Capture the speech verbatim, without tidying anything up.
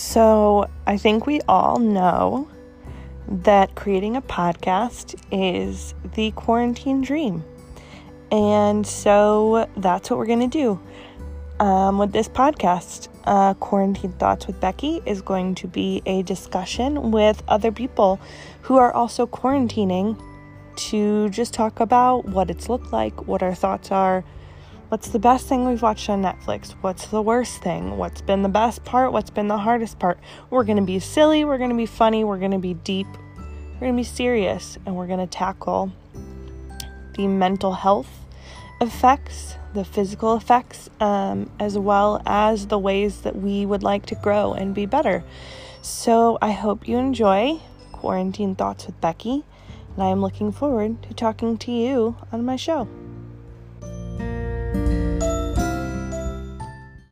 So I think we all know that creating a podcast is the quarantine dream. And so that's what we're going to do um, with this podcast. Uh, Quarantine Thoughts with Becky is going to be a discussion with other people who are also quarantining to just talk about what it's looked like, what our thoughts are, what's the best thing we've watched on Netflix, what's the worst thing, what's been the best part, what's been the hardest part. We're going to be silly, we're going to be funny, we're going to be deep, we're going to be serious, and we're going to tackle the mental health effects, the physical effects, um, as well as the ways that we would like to grow and be better. So I hope you enjoy Quarantine Thoughts with Becky, and I am looking forward to talking to you on my show.